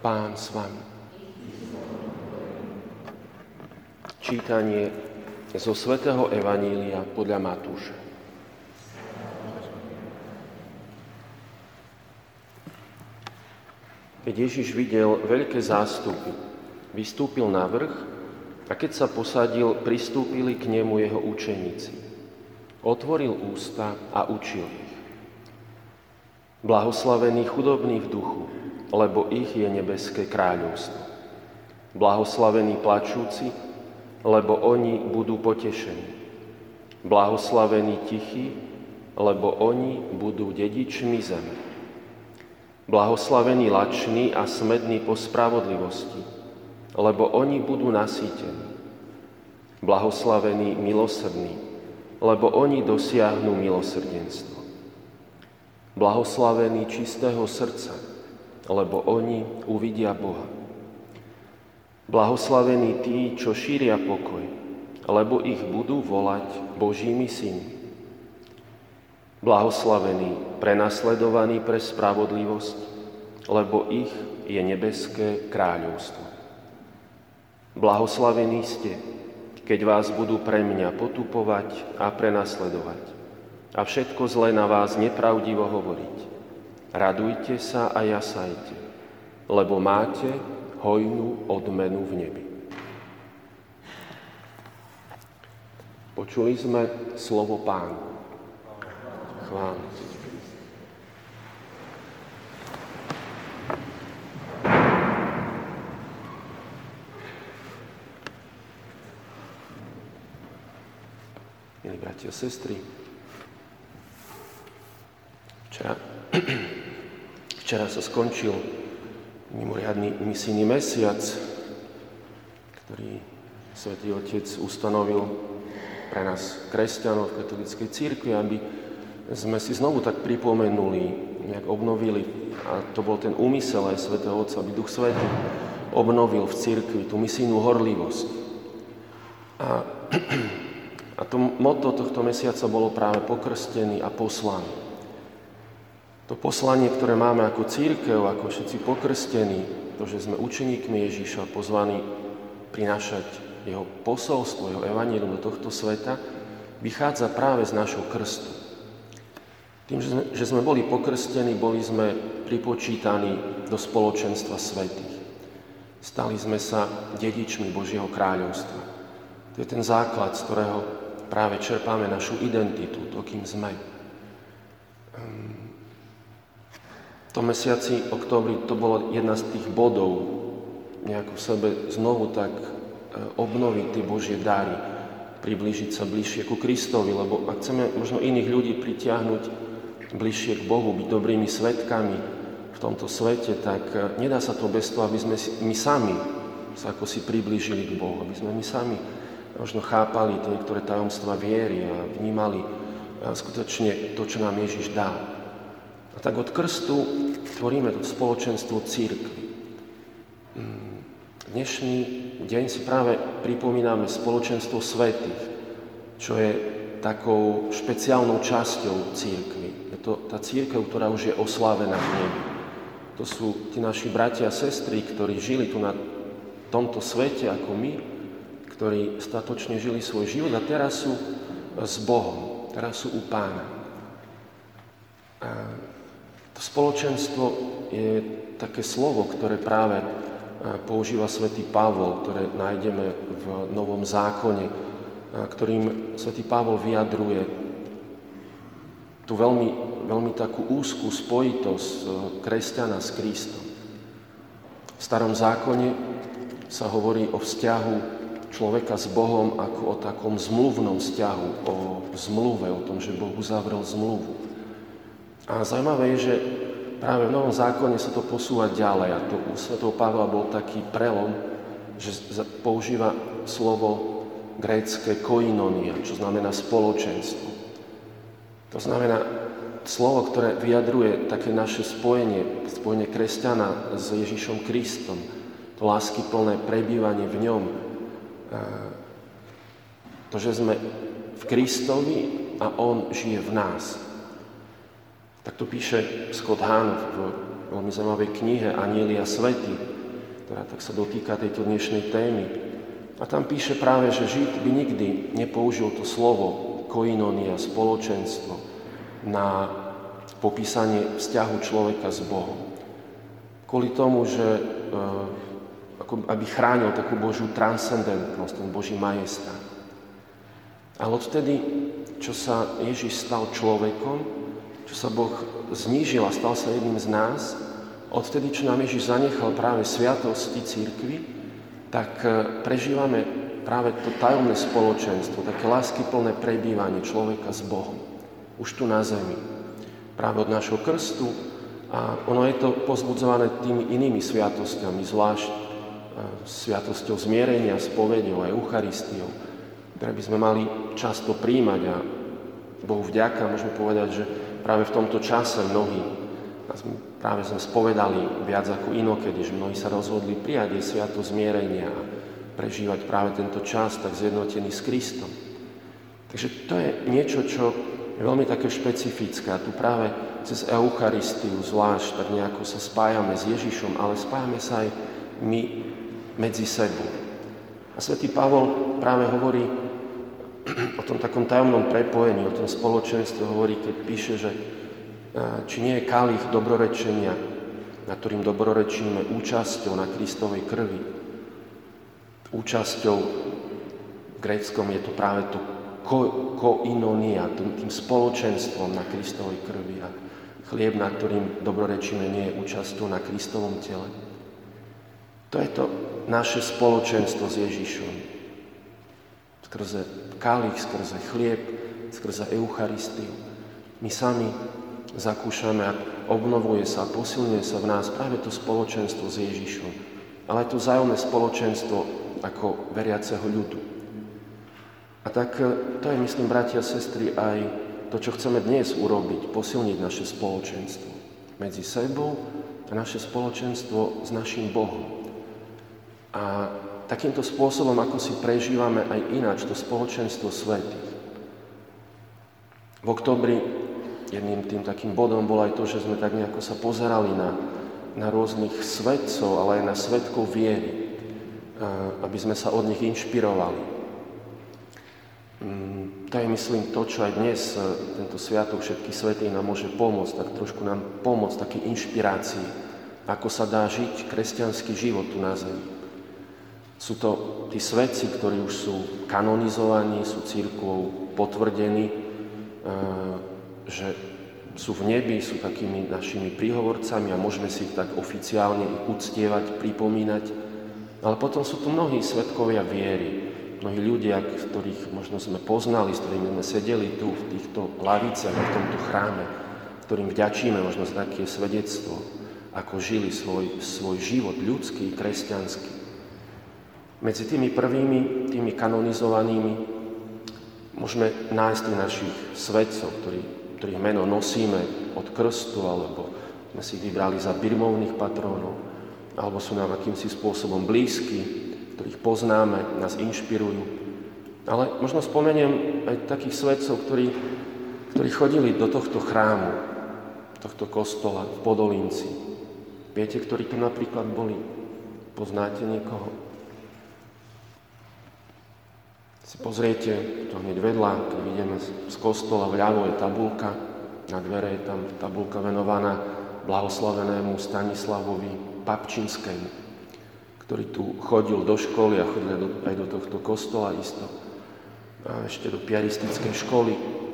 Pán s vami. Čítanie zo Svätého Evanília podľa Matúša. Keď Ježiš videl veľké zástupy, vystúpil na vrch a keď sa posadil, pristúpili k nemu jeho učeníci. Otvoril ústa a učil ich. Blahoslavení chudobní v duchu, lebo ich je nebeské kráľovstvo. Blahoslavení plačúci, lebo oni budú potešení. Blahoslavení tichí, lebo oni budú dedičmi zeme. Blahoslavení lační a smední po spravodlivosti, lebo oni budú nasýtení. Blahoslavení milosrdní, lebo oni dosiahnu milosrdenstvo. Blahoslavení čistého srdca, lebo oni uvidia Boha. Blahoslavení tí, čo šíria pokoj, lebo ich budú volať Božími synmi. Blahoslavení prenasledovaní pre spravodlivosť, lebo ich je nebeské kráľovstvo. Blahoslavení ste, keď vás budú pre mňa potupovať a prenasledovať a všetko zlé na vás nepravdivo hovoriť. Radujte sa a jasajte, lebo máte hojnú odmenu v nebi. Počuli sme slovo Pánu. Chvála. Milí bratia a sestry, Včera sa skončil mimoriadny misijný mesiac, ktorý Svätý Otec ustanovil pre nás kresťanov v katolíckej cirkvi, aby sme si znovu tak pripomenuli, nejak obnovili, a to bol ten úmysel aj Svätého Otca, aby Duch Svätý obnovil v cirkvi tú misijnú horlivosť. A to motto tohto mesiaca bolo práve pokrstený a poslaný. To poslanie, ktoré máme ako cirkev, ako všetci pokrstení, to, že sme učeníkmi Ježiša, pozvaní prinášať jeho posolstvo, jeho evanjelium do tohto sveta, vychádza práve z našho krstu. Tým, že sme boli pokrstení, boli sme pripočítaní do spoločenstva svätých. Stali sme sa dedičmi Božieho kráľovstva. To je ten základ, z ktorého práve čerpáme našu identitu, to, kým sme. V tom mesiaci októbri to bolo jedna z tých bodov, nejako v sebe znovu tak obnoviť tie Božie dary, priblížiť sa bližšie ku Kristovi, lebo ak chceme možno iných ľudí pritiahnuť bližšie k Bohu, byť dobrými svedkami v tomto svete, tak nedá sa to bez toho, aby sme my sami sa ako si priblížili k Bohu, aby sme my sami možno chápali tie niektoré tajomstvá viery a vnímali skutočne to, čo nám Ježiš dá. A tak od krstu tvoríme to spoločenstvo cirkvi. Dnešný deň si práve pripomíname spoločenstvo svätých, čo je takou špeciálnou časťou cirkvi. Je to tá cirkev, ktorá už je oslávená v nebi. To sú tí naši bratia a sestry, ktorí žili tu na tomto svete ako my, ktorí statočne žili svoj život a teraz sú s Bohom, teraz sú u Pána. To spoločenstvo je také slovo, ktoré práve používa svätý Pavol, ktoré nájdeme v Novom zákone, ktorým svätý Pavol vyjadruje tú veľmi, veľmi takú úzkú spojitosť kresťana s Kristom. V Starom zákone sa hovorí o vzťahu človeka s Bohom ako o takom zmluvnom vzťahu, o zmluve, o tom, že Boh uzavrel zmluvu. A zaujímavé je, že práve v Novom zákone sa to posúva ďalej. A to u svätého Pavla bol taký prelom, že používa slovo grécke koinonia, čo znamená spoločenstvo. To znamená slovo, ktoré vyjadruje také naše spojenie kresťana s Ježišom Kristom, to láskyplné prebývanie v ňom. To, že sme v Kristovi a on žije v nás. Tak to píše Scott Hahn v veľmi zaujímavej knihe Anieli a sveti, ktorá tak sa dotýka tejto dnešnej témy. A tam píše práve, že Žid by nikdy nepoužil to slovo koinonia, spoločenstvo, na popísanie vzťahu človeka s Bohom. Kvôli tomu, že aby chránil takú Božiu transcendentnosť, ten Boží majestát. Ale odtedy, čo sa Ježiš stal človekom, čo sa Boh znížil a stal sa jedným z nás, odtedy, čo nám Ježiš zanechal práve sviatosti cirkvi, tak prežívame práve to tajomné spoločenstvo, také láskyplné prebývanie človeka s Bohom, už tu na zemi. Práve od nášho krstu, a ono je to pozbudzované tými inými sviatosťami, zvlášť sviatosťou zmierenia, spovedou a Eucharistiou, ktoré by sme mali často prijímať a Bohu vďaka, môžeme povedať, že práve v tomto čase mnohí, práve sme spovedali viac ako inokedy, že mnohí sa rozhodli prijať jej sviatosť zmierenia a prežívať práve tento čas tak zjednotený s Kristom. Takže to je niečo, čo je veľmi také špecifické a tu práve cez Eucharistiu zvlášť tak nejako sa spájame s Ježišom, ale spájame sa aj my medzi sebou. A svätý Pavol práve hovorí o tom takom tajomnom prepojení, o tom spoločenstve hovorí, keď píše, že či nie je kalich dobrorečenia, na ktorým dobrorečíme účasťou na Kristovej krvi. Účasťou v gréckom je to práve to koinonia, tým spoločenstvom na Kristovej krvi a chlieb, na ktorým dobrorečíme, nie je účasťou na Kristovom tele. To je to naše spoločenstvo s Ježišom. Skrze kalich, skrze chlieb, skrze Eucharistiu. My sami zakúšame a obnovuje sa, posilňuje sa v nás práve to spoločenstvo s Ježišom, ale aj to vzájomné spoločenstvo ako veriaceho ľudu. A tak to je, myslím, bratia a sestry, aj to, čo chceme dnes urobiť, posilniť naše spoločenstvo medzi sebou a naše spoločenstvo s naším Bohom. A takýmto spôsobom, ako si prežívame aj ináč to spoločenstvo svätých. V októbri jedným tým takým bodom bolo aj to, že sme tak nejako sa pozerali na rôznych svedcov, ale aj na svedkov viery, aby sme sa od nich inšpirovali. To je, myslím, to, čo aj dnes tento sviatok všetkých svätých nám môže pomôcť, tak trošku nám pomôcť také inšpirácii, ako sa dá žiť kresťanský život tu na zemi. Sú to tí svedci, ktorí už sú kanonizovaní, sú cirkvou potvrdení, že sú v nebi, sú takými našimi príhovorcami a môžeme si ich tak oficiálne uctievať, pripomínať. Ale potom sú tu mnohí svedkovia viery, mnohí ľudia, ktorých možno sme poznali, s ktorými sme sedeli tu v týchto laviciach, v tomto chráme, ktorým vďačíme možno za také svedectvo, ako žili svoj život ľudský, kresťanský. Medzi tými prvými, tými kanonizovanými, môžeme nájsť i našich svedcov, ktorých meno nosíme od krstu, alebo sme si vybrali za birmovných patrónov, alebo sú nám akýmsi spôsobom blízky, ktorých poznáme, nás inšpirujú. Ale možno spomeniem aj takých svedcov, ktorí chodili do tohto chrámu, tohto kostola v Podolinci. Viete, ktorí tu napríklad boli? Poznáte niekoho? Si pozriete, to hneď vedľa, keď ideme z kostola, vľavo je tabuľka, na dvere je tam tabuľka venovaná blahoslavenému Stanislavovi Papčinskému, ktorý tu chodil do školy a chodil aj do tohto kostola isto. A ešte do piaristickej školy,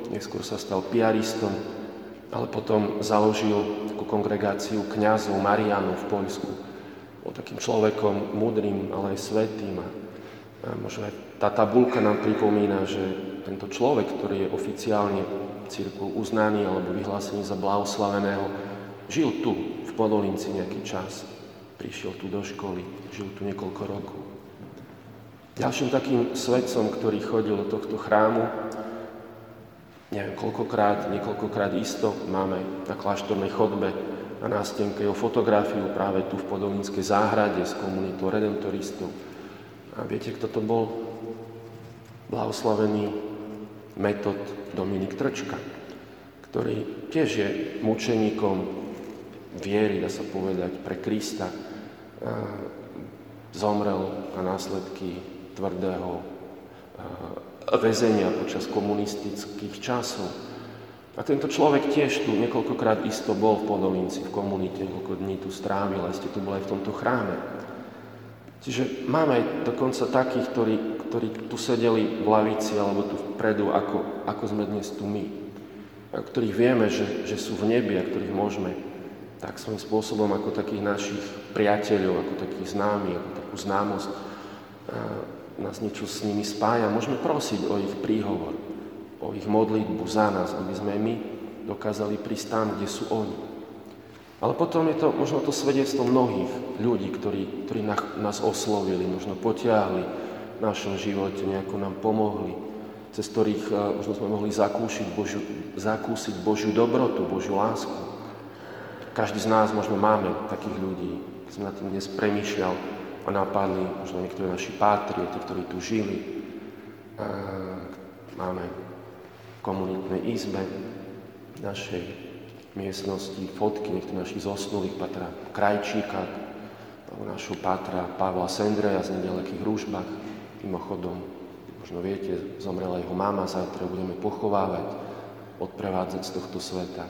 neskôr sa stal piaristom, ale potom založil takú kongregáciu kňazov Mariánov v Poľsku. Bol takým človekom múdrym, ale aj svätým. A možno aj tá tabuľka nám pripomína, že tento človek, ktorý je oficiálne cirkvou uznaný alebo vyhlásený za blahoslaveného, žil tu v Podolinci nejaký čas. Prišiel tu do školy, žil tu niekoľko rokov. Ďalším takým svedcom, ktorý chodil do tohto chrámu, neviem niekoľkokrát isto, máme na kláštornej chodbe a na nástenke jeho fotografiu práve tu v Podolinskej záhrade s komunitou redemptoristov. A viete, kto to bol? Blahoslavený Metod Dominik Trčka, ktorý tiež je mučeníkom v viery, dá sa povedať, pre Krista zomrel na následky tvrdého väzenia počas komunistických časov. A tento človek tiež tu niekoľkokrát isto bol v Podolinci, v komunite, niekoľko dní tu strávil, a ste tu boli v tomto chráme. Čiže máme aj dokonca takých, ktorí tu sedeli v lavici alebo tu vpredu, ako sme dnes tu my, a ktorých vieme, že sú v nebi a ktorých môžeme tak svojím spôsobom ako takých našich priateľov, ako takých známych, ako takú známosť nás niečo s nimi spája. Môžeme prosiť o ich príhovor, o ich modlitbu za nás, aby sme my dokázali prísť tam, kde sú oni. Ale potom je to možno to svedectvo mnohých ľudí, ktorí nás oslovili, možno potiahli v našom živote, nejako nám pomohli, cez ktorých možno sme mohli zakúsiť Božiu dobrotu, Božiu lásku. Každý z nás možno máme takých ľudí, keď som nad tým dnes premýšľal a napadli možno niektorí naši pátri, tí, ktorí tu žili. Máme v komunitnej izbe našej miestnosti fotky niektorých našich zosnulých, pátra Krajčíka, našu pátra Pavla Sendreja z nedalekých Rúžbach. Mimochodom, možno viete, zomrela jeho mama, zajtra budeme pochovávať, odprevádzať z tohto sveta.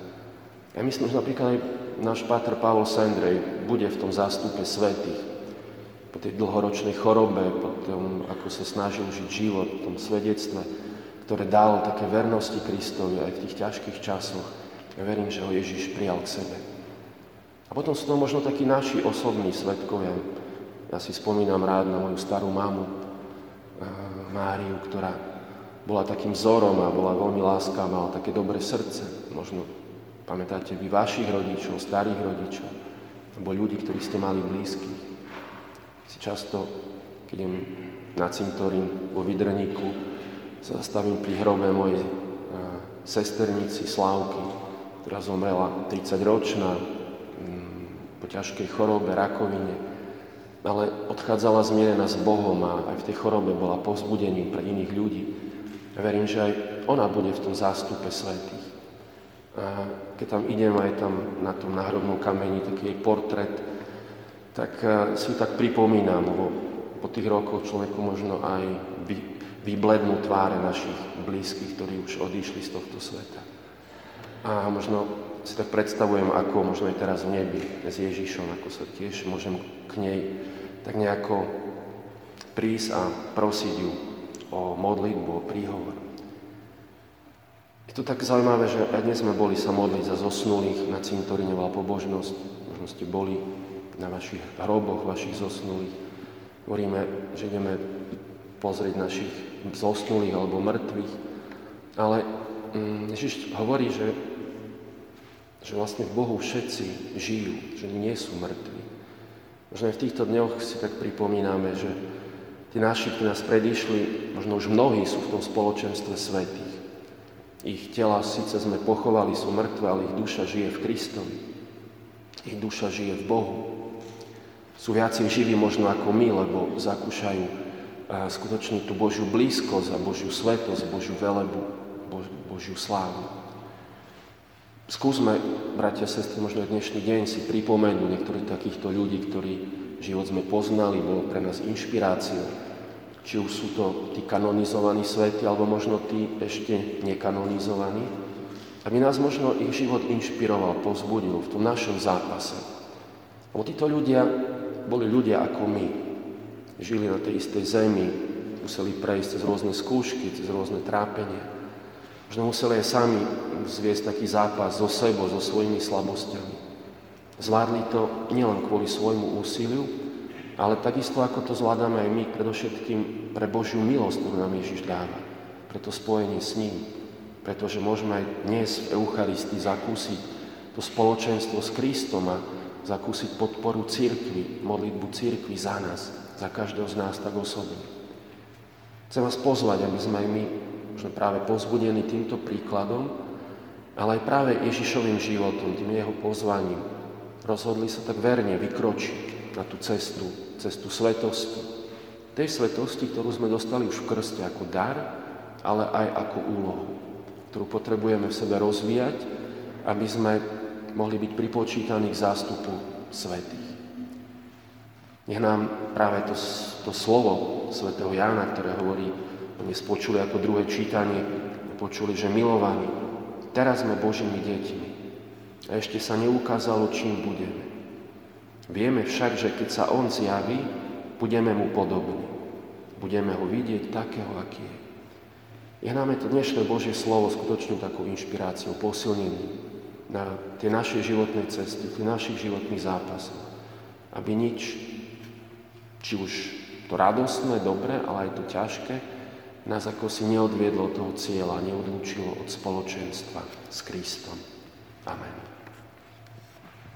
Ja myslím, že napríklad aj náš páter Pavol Sendrej bude v tom zástupe svätých. Po tej dlhoročnej chorobe, po tom, ako sa snažil žiť život, v tom svedectve, ktoré dal také vernosti Kristovi aj v tých ťažkých časoch. Ja verím, že ho Ježiš prijal k sebe. A potom sú to možno takí naši osobní svedkovia. Ja si spomínam rád na moju starú mamu, Máriu, ktorá bola takým vzorom a bola veľmi láskavá, mala také dobré srdce, možno pamätáte vy vašich rodičov, starých rodičov, alebo ľudí, ktorí ste mali blízkych. Si často, keď idem na cintorín vo Vydrniku, sa zastavím pri hrobe mojej sesternici Slávky, ktorá zomrela 30-ročná po ťažkej chorobe, rakovine, ale odchádzala zmierená s Bohom a aj v tej chorobe bola povzbudením pre iných ľudí. A verím, že aj ona bude v tom zástupe svätých. A keď tam idem, aj tam na tom náhrobnom kameni taký portrét, tak si tak pripomínam, lebo po tých rokoch človeku možno aj vyblednú tváre našich blízkych, ktorí už odišli z tohto sveta. A možno si tak predstavujem, ako možno aj teraz v nebi s Ježišom, ako sa tiež môžem k nej tak nejako prísť a prosiť ju o modlitbu, o príhovor. Je to tak zaujímavé, že aj dnes sme boli sa modliť za zosnulých, na cintoríne bola pobožnosť, možno ste boli na vašich hroboch, vašich zosnulých. Hovoríme, že ideme pozrieť našich zosnulých alebo mŕtvych, ale Ježiš hovorí, že vlastne v Bohu všetci žijú, že nie sú mŕtvi. Možno aj v týchto dňoch si tak pripomíname, že tí naši, ktorí nás predišli, možno už mnohí sú v tom spoločenstve svätých. Ich tela síce sme pochovali, sú mŕtve, ale ich duša žije v Kristovi. Ich duša žije v Bohu. Sú viacej živí možno ako my, lebo zakúšajú skutočne tú Božiu blízkosť a Božiu svätosť, Božiu velebu, Božiu slávu. Skúsme, bratia a sestry, možno dnešný deň si pripomenú niektorých takýchto ľudí, ktorí život sme poznali, bolo pre nás inšpiráciou. Či už sú to tí kanonizovaní svätí, alebo možno tí ešte nekanonizovaní, aby nás možno ich život inšpiroval, povzbudil v tom našom zápase. Lebo títo ľudia boli ľudia ako my. Žili na tej istej zemi, museli prejsť cez rôzne skúšky, cez rôzne trápenia. Možno museli aj sami zviesť taký zápas so sebou, so svojimi slabostiami. Zvládli to nielen kvôli svojmu úsiliu, ale takisto, ako to zvládame aj my, predovšetkým pre Božiu milosť, ktorú nám Ježiš dáva. Pre to spojenie s ním. Pretože môžeme aj dnes v Eucharistii zakúsiť to spoločenstvo s Kristom a zakúsiť podporu cirkvi, modlitbu cirkvi za nás, za každého z nás tak osobne. Chcem vás pozvať, aby sme aj my, možno práve povzbudení týmto príkladom, ale aj práve Ježišovým životom, tým jeho pozvaním, rozhodli sa tak verne vykročiť na tú cestu svetosti. Tej svetosti, ktorú sme dostali už v krste ako dar, ale aj ako úlohu, ktorú potrebujeme v sebe rozvíjať, aby sme mohli byť pripočítaní k zástupu svätých. Nech nám práve to slovo svätého Jána, ktoré hovorí, dnes počuli ako druhé čítanie, počuli, že milovaní, teraz sme Božími deťmi a ešte sa neukázalo, čím budeme. Vieme však, že keď sa On zjaví, budeme Mu podobní. Budeme Ho vidieť takého, aký je. Nech nám je to dnešné Božie slovo skutočne takou inšpiráciou, posilnením na tie našej životnej cesty, tie našich životných zápasov. Aby nič, či už to radostné, dobré, ale aj to ťažké, nás ako si neodviedlo od toho cieľa, neodlúčilo od spoločenstva s Kristom. Amen.